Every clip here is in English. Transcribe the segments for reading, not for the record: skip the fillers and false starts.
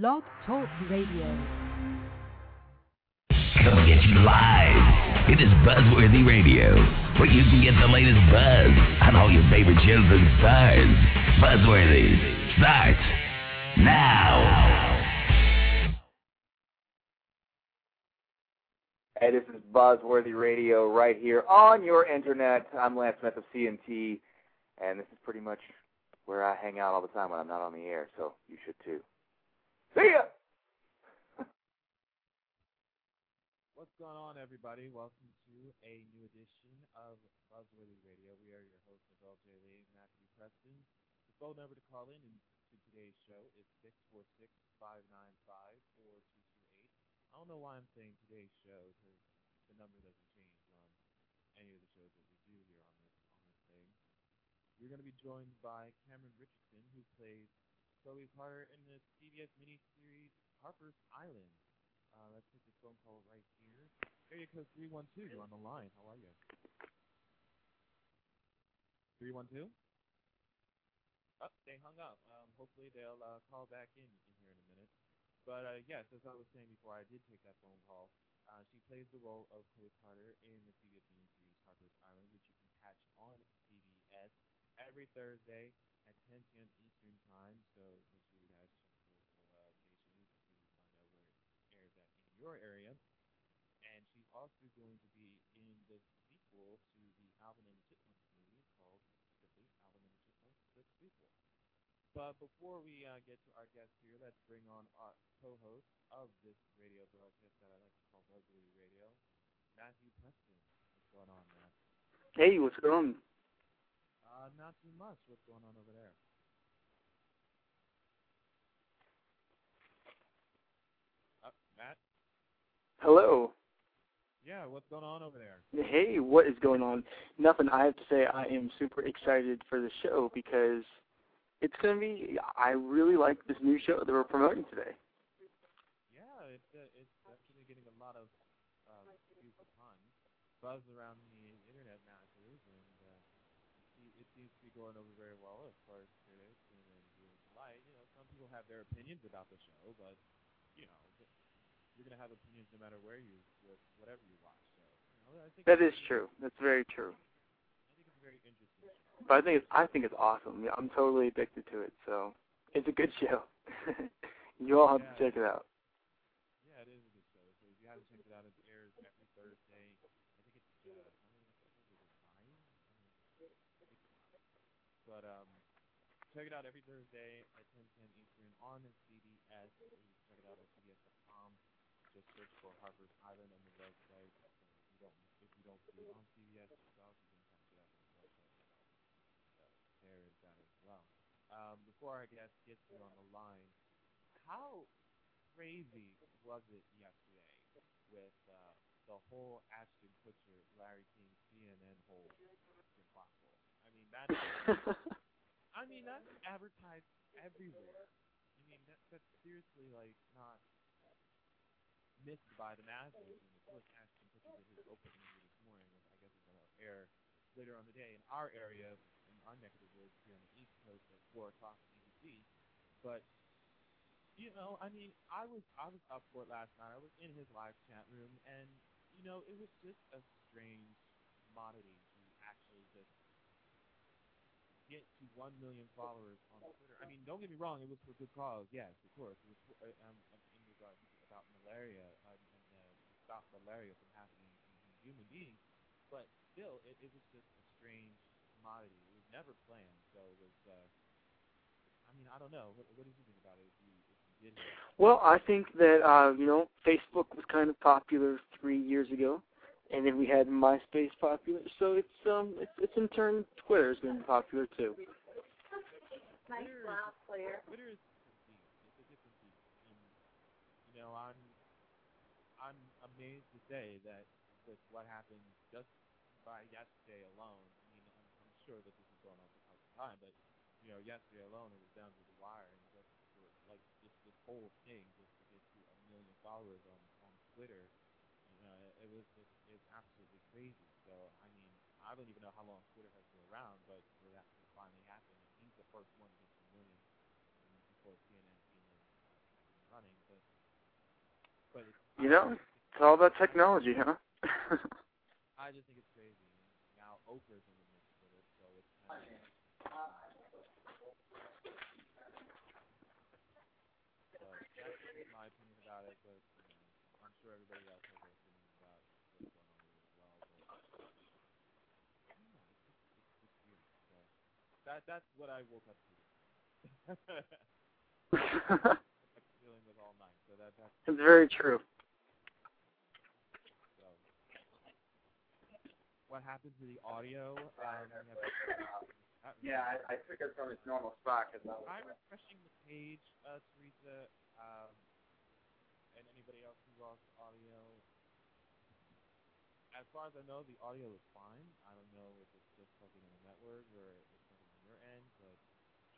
Blog Talk Radio. Coming at you live. It is Buzzworthy Radio, where you can get the latest buzz on all your favorite shows and stars. Buzzworthy starts now. Hey, this is Buzzworthy Radio right here on your internet. I'm Lance Smith of CNT, and this is pretty much where I hang out all the time when I'm not on the air, so you should too. See ya! What's going on, everybody? Welcome to a new edition of Buzzworthy Radio. We are your hosts, Neville J. Lee and Matthew Preston. The phone number to call in to today's show is 646-595-4228. I don't know why I'm saying today's show, because the number doesn't change on any of the shows that we do here on this thing. We're going to be joined by Cameron Richardson, who plays Chloe Carter in the CBS miniseries Harper's Island. Let's take this phone call right here. Area code 312, you're on the line. How are you? 312? Oh, they hung up. Hopefully they'll call back in here in a minute. But yes, as I was saying before, I did take that phone call. She plays the role of Chloe Carter in the CBS miniseries Harper's Island, which you can catch on CBS every Thursday at 10 p.m. Eastern Time. So make sure you guys check local stations your area, and she's also going to be in the sequel to the Alvin and the Chipmunks movie called simply Alvin and the Chipmunks: The Squeakquel. But before we get to our guest here, let's bring on our co-host of this radio broadcast that I like to call Buzzworthy Radio, Matthew Preston. What's going on, Matt? Hey, what's going on? Not too much. What's going on over there? Matt? Hello. Yeah, what's going on over there? Hey, what is going on? Nothing. I have to say I am super excited for the show because it's going to be – I really like this new show that we're promoting today. Yeah, it's definitely getting a lot of buzz around the internet nowadays, and it seems to be going over very well as far as critics and viewers alike. You know, some people have their opinions about the show, but, you know – you're going to have opinions no matter where you, whatever you watch. So, you know, I think that is true. That's very true. I think it's very interesting. But I think it's awesome. Yeah, I'm totally addicted to it. So it's a good show. You all have to check it out. Yeah, it is a good show. So if you haven't checked it out, it airs every Thursday. I think it's 9. But check it out every Thursday at 10:10 Eastern on the CBS. You can check it out at CBS.com. Just search for Harper's Island on the website. If you don't see it on CBS yourself, you can catch it up on the website. So there is that as well. Before our guest gets you on the line, how crazy was it yesterday with the whole Ashton Kutcher, Larry King, CNN whole debacle? I mean, that's advertised everywhere. I mean, that's seriously like not missed by the masses, and of course Ashton Kutcher did his opening this morning, which I guess is going to air later on the day in our area, in our neck of the woods here on the East Coast at 4:00 EDC. But you know, I mean, I was up for it last night. I was in his live chat room, and you know, it was just a strange commodity to actually just get to 1 million followers on Twitter. I mean, don't get me wrong; it was for good cause, yes, of course. It was for, in regards about malaria and stop malaria from happening in human beings, but still, it was just a strange commodity. It was never planned, so it was. I mean, I don't know. What did you think about it? If you did? Well, I think that you know, Facebook was kind of popular 3 years ago, and then we had MySpace popular. So it's in turn Twitter has been popular too. Twitter is I'm amazed to say that with what happened just by yesterday alone, I mean, I'm sure that this is going on for some time, but, you know, yesterday alone it was down to the wire, and just for, like, this whole thing, just to get to 1 million followers on Twitter, you know, it's absolutely crazy. So, I mean, I don't even know how long Twitter has been around, but for that to finally happen, he's the first one to get to 1 million before CNN But you know, it's all about technology, huh? I just think it's crazy. Now Oprah's in the mix with it, so it's kind of... So that's my opinion about it, but I'm sure everybody else has their opinion about what's going on as well. But, it's weird. So that's what I woke up to. Dealing with all night, so that's very true. So, what happened to the audio? I took it from its normal spot. I'm refreshing the page, Teresa, and anybody else who lost audio. As far as I know, the audio is fine. I don't know if it's just something in the network or if it's something on your end, but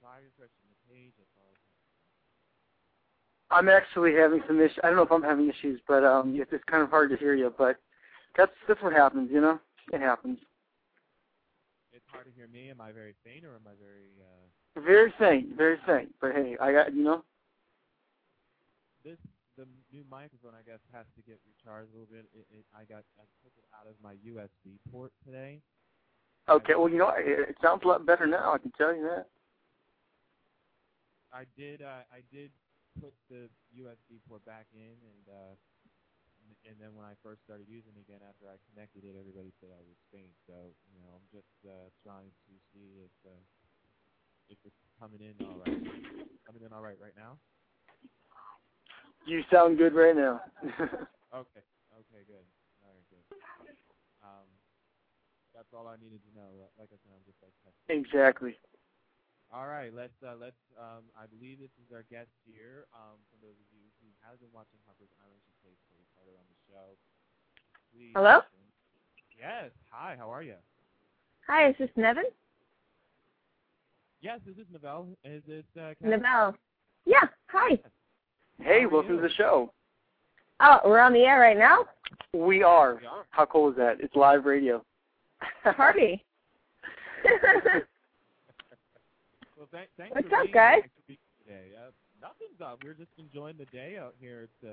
try refreshing the page as far as I know. I'm actually having some issues. I don't know if I'm having issues, but it's kind of hard to hear you. But that's what happens, you know. It happens. It's hard to hear me. Am I very faint, or am I very? Very faint. But hey, I got The new microphone, I guess, has to get recharged a little bit. I took it out of my USB port today. Okay. Well, it sounds a lot better now. I can tell you that. I did put the USB port back in, and then when I first started using it again after I connected it, everybody said I was faint. So I'm just trying to see if it's coming in all right. Coming in all right now. You sound good right now. Okay. Okay. Good. All right. Good. That's all I needed to know. Like I said, I'm just like testing. Exactly. All right, let's I believe this is our guest here. For those of you who have been watching Harper's Island, she plays Katie Cassidy on the show. Please Hello? Listen. Yes. Hi, how are you? Hi, is this Neville? Yes, is this Neville? Is this Neville? Yeah, hi. Hey, welcome to the show. Oh, we're on the air right now? We are. How cool is that? It's live radio. Party. Well, thanks What's up, guys? Today. Nothing's up. We're just enjoying the day out here. It's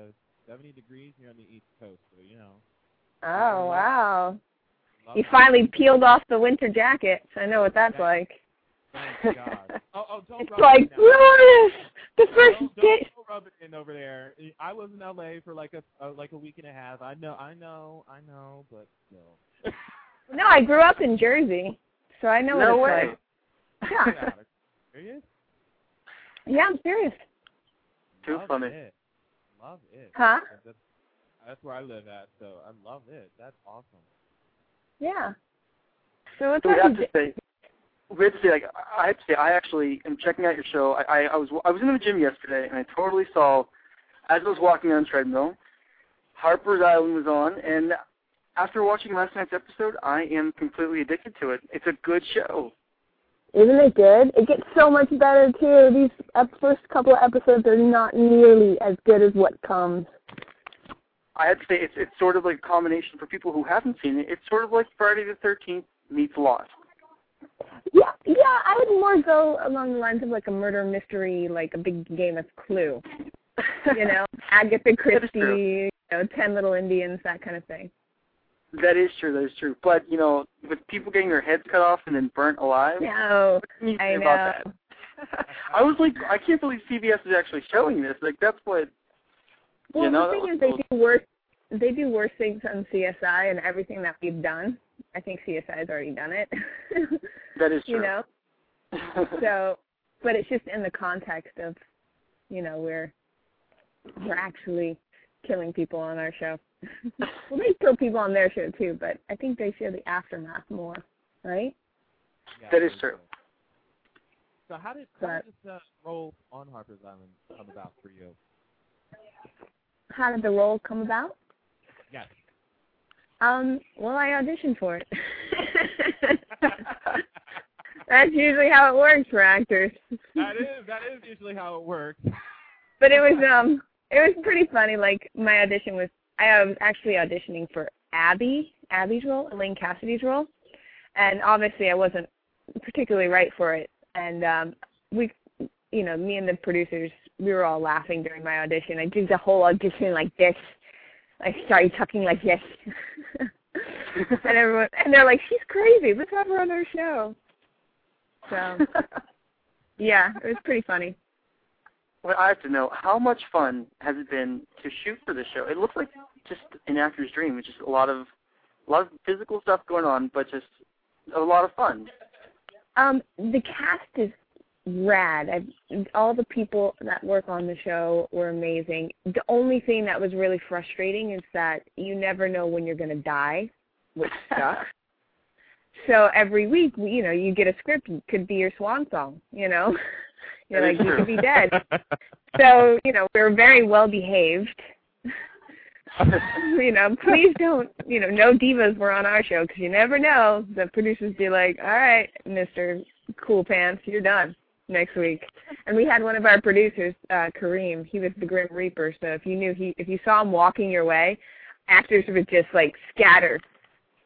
70 degrees here on the East Coast, so Oh, wow. You finally peeled off the winter jacket. I know what that's like. Thank God. Don't rub it in. It's like, glorious! The first day. Don't rub it in over there. I was in L.A. for like a week and a half. I know, but still. No, I grew up in Jersey, so I know what it's like. Yeah. Serious? Yeah, I'm serious. Too funny. Love it. Huh? That's where I live at, so I love it. That's awesome. Yeah. So it's I have to say, I actually am checking out your show. I was in the gym yesterday, and I totally saw, as I was walking on the treadmill, Harper's Island was on, and after watching last night's episode, I am completely addicted to it. It's a good show. Isn't it good? It gets so much better, too. These first couple of episodes are not nearly as good as what comes. I have to say, it's sort of like a combination for people who haven't seen it. It's sort of like Friday the 13th meets Lost. Yeah, I would more go along the lines of like a murder mystery, like a big game of Clue. Agatha Christie, Ten Little Indians, that kind of thing. That is true. But, with people getting their heads cut off and then burnt alive. No, I know. About that? I was like, I can't believe CBS is actually showing this. Like, that's what, the thing is they do worse things on CSI and everything that we've done. I think CSI has already done it. That is true. So, but it's just in the context of, we're actually killing people on our show. Well, they kill people on their show too, but I think they show the aftermath more, right? Yeah, that is true. So how did this role on Harper's Island come about for you? How did the role come about? Yes. Well, I auditioned for it. That's usually how it works for actors. That is usually how it works. But it was pretty funny. Like, my audition was, I was actually auditioning for Abby's role, Elaine Cassidy's role, and obviously I wasn't particularly right for it. And we, me and the producers we were all laughing during my audition. I did the whole audition like this. I started talking like this. and they're like, she's crazy. Let's have her on our show. So, yeah, it was pretty funny. Well, I have to know, how much fun has it been to shoot for this show? It looks like just an actor's dream. It's just a lot of physical stuff going on, but just a lot of fun. The cast is rad. All the people that work on the show were amazing. The only thing that was really frustrating is that you never know when you're going to die, which sucks. So every week, you get a script. It could be your swan song, You're like, you could be dead. So, we're very well behaved. Please don't, no divas were on our show because you never know. The producers be like, all right, Mr. Cool Pants, you're done next week. And we had one of our producers, Kareem. He was the Grim Reaper. So if you saw him walking your way, actors would just like scatter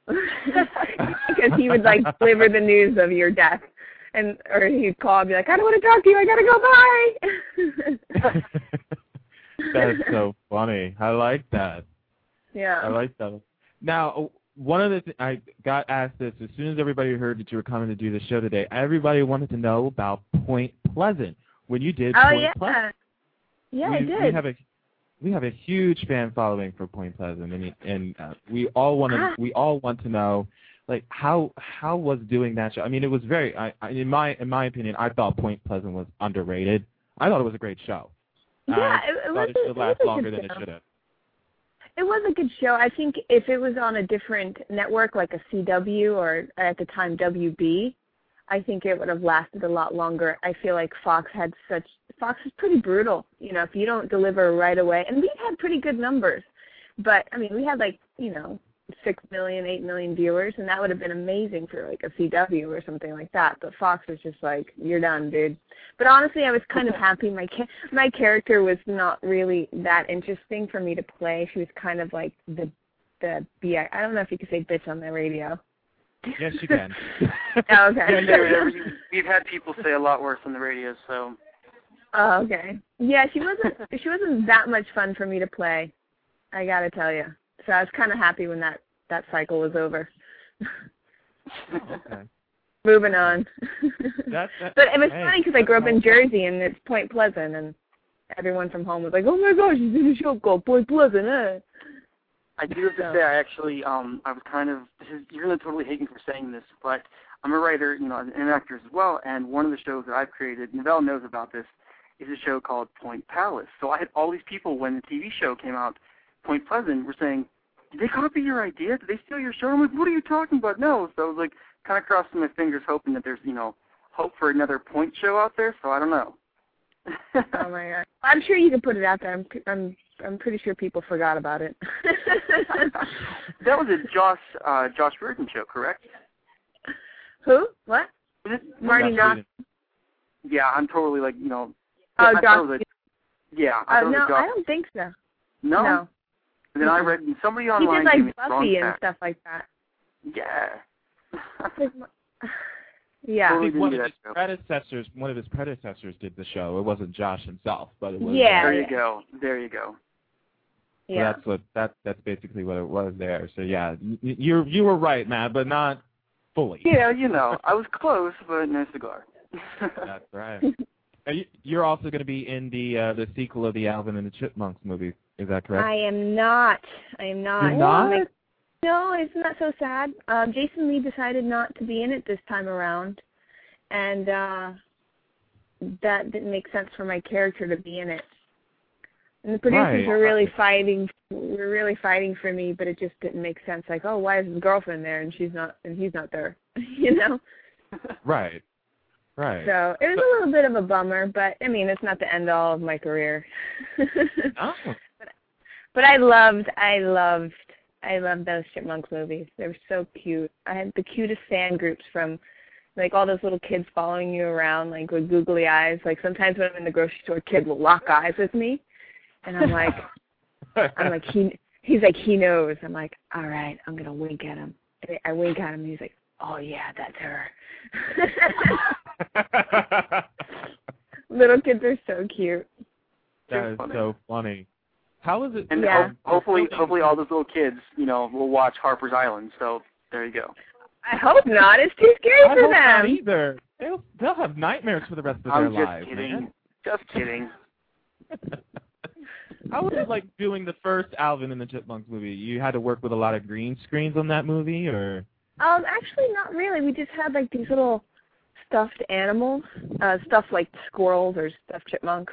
because he would like deliver the news of your death. Or he'd call and be like, I don't want to talk to you. I got to go, bye. That's so funny. I like that. Yeah. I like that. Now, one of the things I got asked this as soon as everybody heard that you were coming to do the show today, everybody wanted to know about Point Pleasant. When you did Pleasant. Yeah, I did. We have a huge fan following for Point Pleasant, and we all want to know, like, how was doing that show? I mean, it was very, in my opinion, I thought Point Pleasant was underrated. I thought it was a great show. Yeah, it should last longer than it should have. It was a good show. I think if it was on a different network, like a CW or at the time WB, I think it would have lasted a lot longer. I feel like Fox is pretty brutal, if you don't deliver right away. And we had pretty good numbers. But, we had 6 million, 8 million viewers, and that would have been amazing for, like, a CW or something like that. But Fox was just like, you're done, dude. But honestly, I was kind of happy. My character was not really that interesting for me to play. She was kind of like the B.I. I don't know if you could say bitch on the radio. Yes, you can. Oh, okay. We've had people say a lot worse on the radio, so. Oh, okay. Yeah, she wasn't that much fun for me to play, I got to tell you. So I was kind of happy when that cycle was over. Okay. Moving on. But it was funny because I grew up in Jersey, and it's Point Pleasant, and everyone from home was like, oh, my gosh, you did a show called Point Pleasant, eh? I do have to say, I actually, I was kind of, you're going to totally hate me for saying this, but I'm a writer, and an actor as well, and one of the shows that I've created, Neville knows about this, is a show called Point Palace. So I had all these people when the TV show came out, Point Pleasant, were saying, did they copy your idea? Did they steal your show? I'm like, what are you talking about? No. So I was like kind of crossing my fingers hoping that there's, hope for another Point show out there, so I don't know. Oh, my God. I'm sure you can put it out there. I'm pretty sure people forgot about it. That was a Josh Reardon show, correct? Who? What? Marty Josh. Yeah, I'm totally like, Oh, Josh. Yeah. No, I don't think so. No. And then I read somebody online. He did like Buffy and stuff like that. Yeah. Yeah. Totally one of his predecessors did the show. It wasn't Josh himself, but it was. Yeah. There you go. Yeah. So that's basically what it was there. So yeah, you were right, Matt, but not fully. Yeah, I was close, but no cigar. That's right. You're also going to be in the sequel of the Alvin and the Chipmunks movie. Is that correct? I am not. You're not? No, isn't that so sad? Jason Lee decided not to be in it this time around, and that didn't make sense for my character to be in it. And the producers were really fighting for me, but it just didn't make sense. Like, oh, why is his girlfriend there and she's not, and he's not there? Right. Right. So it was a little bit of a bummer, but, it's not the end all of my career. Oh. But I loved those Chipmunks movies. They were so cute. I had the cutest fan groups from, like, all those little kids following you around, like, with googly eyes. Like, sometimes when I'm in the grocery store, a kid will lock eyes with me, and I'm like, he's like, he knows. I'm like, all right, I'm going to wink at him. And I wink at him, and he's like, oh, yeah, that's her. Little kids are so cute. That is funny. So funny. How is it? And yeah. hopefully all those little kids, will watch Harper's Island. So there you go. I hope not. It's too scary for them. I hope not either. They'll have nightmares for the rest of their lives. I'm just kidding. How was it like doing the first Alvin and the Chipmunks movie? You had to work with a lot of green screens on that movie, or? Actually, not really. We just had like these little stuffed animals, stuff like squirrels or stuffed chipmunks,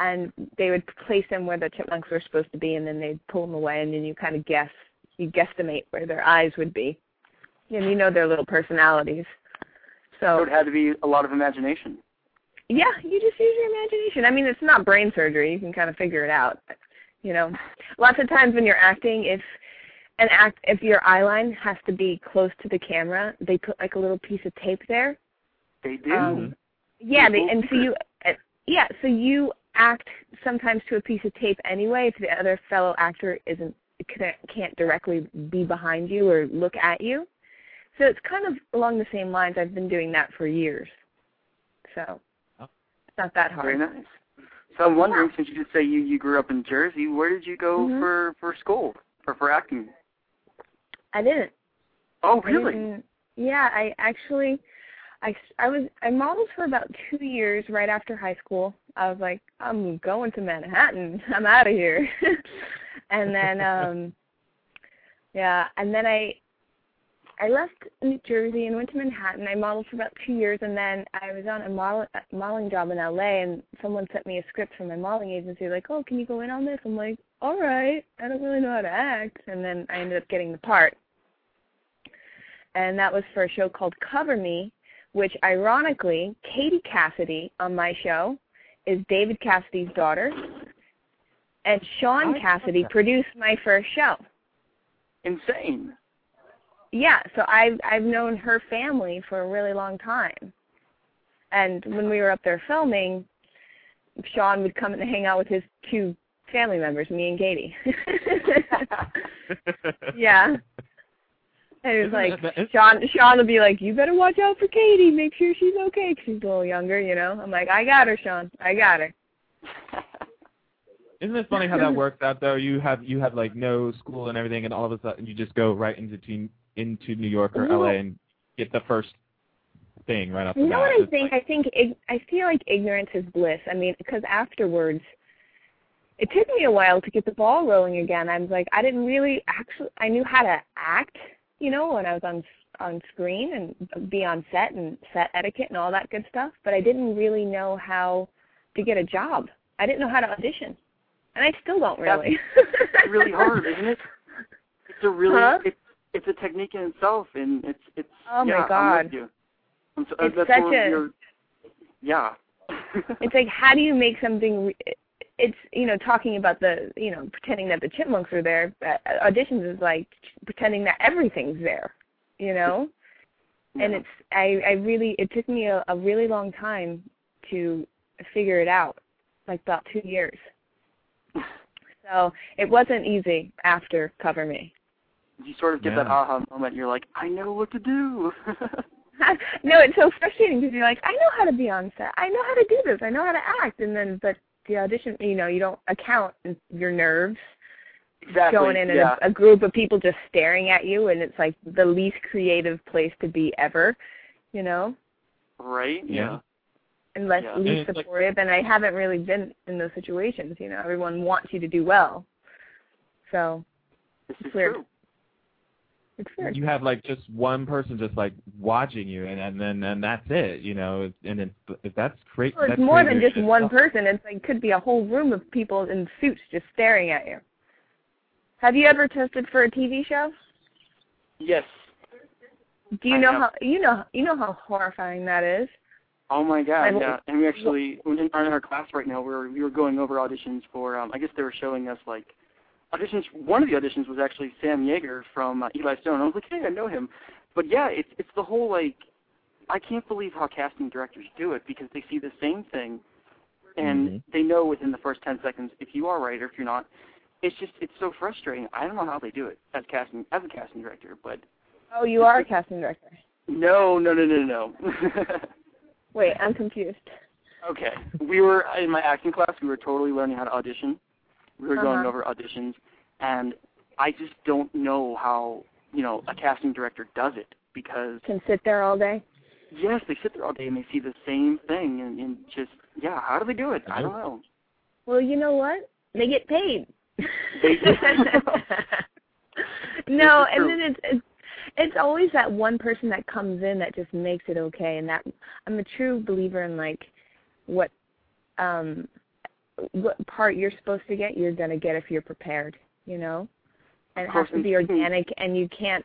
and they would place them where the chipmunks were supposed to be, and then they'd pull them away, and then you kind of guesstimate where their eyes would be, and their little personalities. So it had to be a lot of imagination. Yeah, you just use your imagination. I mean, it's not brain surgery. You can kind of figure it out. Lots of times when you're acting, if your eye line has to be close to the camera, they put like a little piece of tape there. They do. Yeah, so you act sometimes to a piece of tape anyway if the other fellow actor can't directly be behind you or look at you. So it's kind of along the same lines. I've been doing that for years. So not that hard. Very nice. So I'm wondering, since you did say you grew up in Jersey, where did you go for school or for acting? I didn't. Oh, really? I modeled for about 2 years right after high school. I was like, I'm going to Manhattan. I'm out of here. And then, I left New Jersey and went to Manhattan. I modeled for about 2 years, and then I was on a modeling job in L.A., and someone sent me a script from my modeling agency, like, oh, can you go in on this? I'm like, all right. I don't really know how to act. And then I ended up getting the part. And that was for a show called Cover Me, which, ironically, Katie Cassidy on my show is David Cassidy's daughter, and Sean Cassidy produced my first show. Insane. Yeah, so I've known her family for a really long time. And when we were up there filming, Sean would come and hang out with his two family members, me and Katie. Yeah. And it was like, Sean would be like, you better watch out for Katie. Make sure she's okay because she's a little younger, I'm like, I got her, Sean. I got her. Isn't it funny how that worked out, though? You had like, no school and everything, and all of a sudden you just go right into New York or L.A. and get the first thing right off the bat. You know what I think? I feel like ignorance is bliss. I mean, because afterwards, it took me a while to get the ball rolling again. I was like, I didn't really actually – I knew how to act, when I was on screen and be on set and set etiquette and all that good stuff, but I didn't really know how to get a job. I didn't know how to audition. And I still don't really. It's really hard, isn't it? It's a really, it's a technique in itself, and it's. Oh yeah, my God! I'm with you. Yeah. It's like, how do you make something? It's talking about the pretending that the chipmunks are there. Auditions is like pretending that everything's there, Yeah. And it's it took me a really long time to figure it out, like about 2 years. So it wasn't easy after Cover Me. You sort of get that aha moment. You're like, I know what to do. No, it's so frustrating because you're like, I know how to be on set. I know how to do this. I know how to act. And then, but the audition, you don't account your nerves. Exactly. Going in and a group of people just staring at you, and it's like the least creative place to be ever, Right, yeah. And least supportive, and I haven't really been in those situations. Everyone wants you to do well, so it's weird. True. It's weird. You have like just one person just like watching you, and then that's it. And if that's great, well, it's more than just one person. It's like could be a whole room of people in suits just staring at you. Have you ever tested for a TV show? Yes. Do you know how how horrifying that is? Oh, my God, yeah. And we actually, we're in our class right now, we were going over auditions for, I guess they were showing us, like, auditions. One of the auditions was actually Sam Jaeger from Eli Stone. I was like, hey, I know him. But, yeah, it's the whole, like, I can't believe how casting directors do it because they see the same thing, and they know within the first 10 seconds if you are right or if you're not. It's just, it's so frustrating. I don't know how they do it as a casting director. But oh, you are a casting director. No. Wait, I'm confused. Okay. We were in my acting class. We were totally learning how to audition. We were going over auditions, and I just don't know how, you know, a casting director does it, because can sit there all day. Yes, they sit there all day and they see the same thing, and just, yeah, how do they do it? I don't know. Well, you know what? They get paid. No, and then it's always that one person that comes in that just makes it okay, and that I'm a true believer in, like, what part you're supposed to get, you're going to get if you're prepared, you know? And it has to be organic, and you can't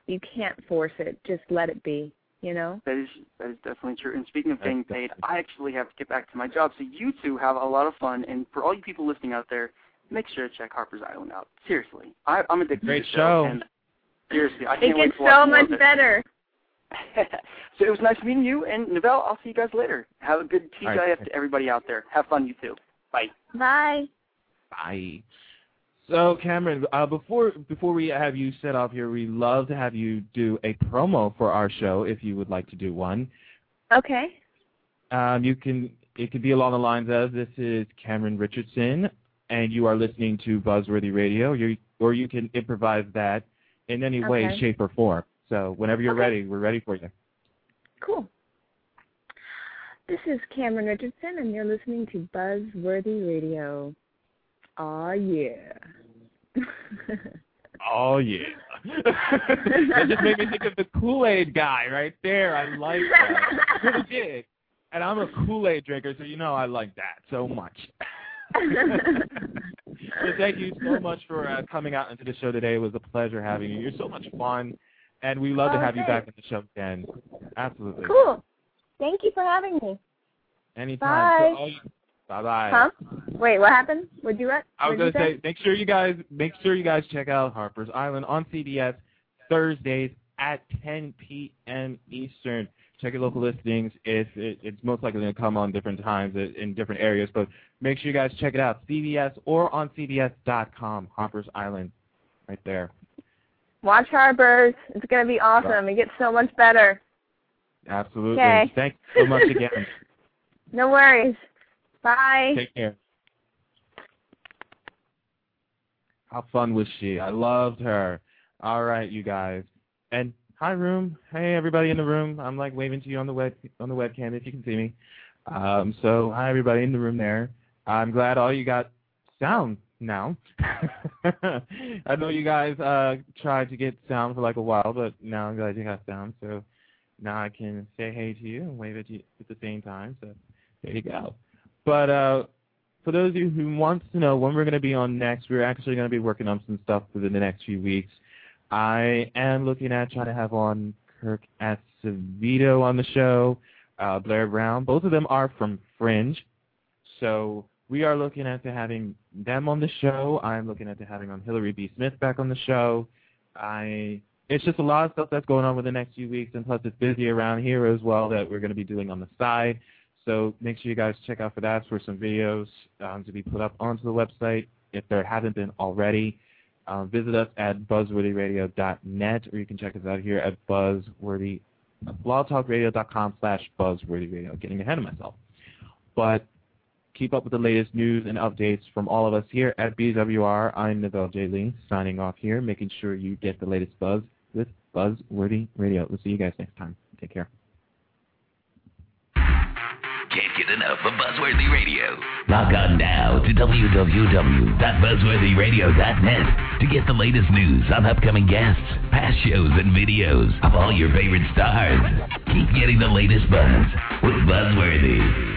force it. Just let it be, you know? That is definitely true. And speaking of being paid, I actually have to get back to my job, so you two have a lot of fun, and for all you people listening out there, make sure to check Harper's Island out. Seriously. I'm addicted to the show. And seriously, I can't wait to watch more of it. It gets so much better. So it was nice meeting you, and Neville, I'll see you guys later. Have a good TGIF to everybody out there. Have fun, you two. Bye. Bye. Bye. So, Cameron, before we have you set off here, we'd love to have you do a promo for our show, if you would like to do one. Okay. It could be along the lines of, this is Cameron Richardson, and you are listening to Buzzworthy Radio, or you can improvise that in any way, shape, or form. So whenever you're ready, we're ready for you. Cool. This is Cameron Richardson, and you're listening to Buzzworthy Radio. Aw, yeah. Oh, yeah. That just made me think of the Kool-Aid guy right there. I like that. Really did. And I'm a Kool-Aid drinker, so you know I like that so much. So thank you so much for coming out into the show today. It was a pleasure having you. You're so much fun, and we love to have you back on the show again. Absolutely. Cool. Thank you for having me. Anytime. Bye. So, bye-bye. Huh? Wait, what happened? What'd you read? I was going to say, make sure you guys check out Harper's Island on CBS Thursdays at 10 p.m. Eastern. Check your local listings. It's most likely going to come on different times in different areas, but make sure you guys check it out, CBS or on CBS.com, Harper's Island, right there. Watch Harper's. It's going to be awesome. It gets so much better. Absolutely. Okay. Thanks so much again. No worries. Bye. Take care. How fun was she? I loved her. All right, you guys. And hi, room. Hey, everybody in the room. I'm like waving to you on the webcam if you can see me. So hi, everybody in the room there. I'm glad all you got sound now. I know you guys tried to get sound for like a while, but now I'm glad you got sound. So now I can say hey to you and wave at you at the same time. So there you go. But for those of you who wants to know when we're going to be on next, we're actually going to be working on some stuff for the next few weeks. I am looking at trying to have on Kirk Acevedo on the show, Blair Brown. Both of them are from Fringe. So we are looking at having them on the show. I'm looking at having on Hillary B. Smith back on the show. It's just a lot of stuff that's going on with the next few weeks, and plus it's busy around here as well that we're going to be doing on the side. So make sure you guys check out for that for some videos to be put up onto the website if there haven't been already. Visit us at buzzworthyradio.net, or you can check us out here at blogtalkradio.com/buzzworthyradio. Getting ahead of myself. But keep up with the latest news and updates from all of us here at BWR. I'm Neville J. Lee signing off here, making sure you get the latest buzz with Buzzworthy Radio. We'll see you guys next time. Take care. Can't get enough of Buzzworthy Radio. Log on now to www.buzzworthyradio.net to get the latest news on upcoming guests, past shows, and videos of all your favorite stars. Keep getting the latest buzz with Buzzworthy.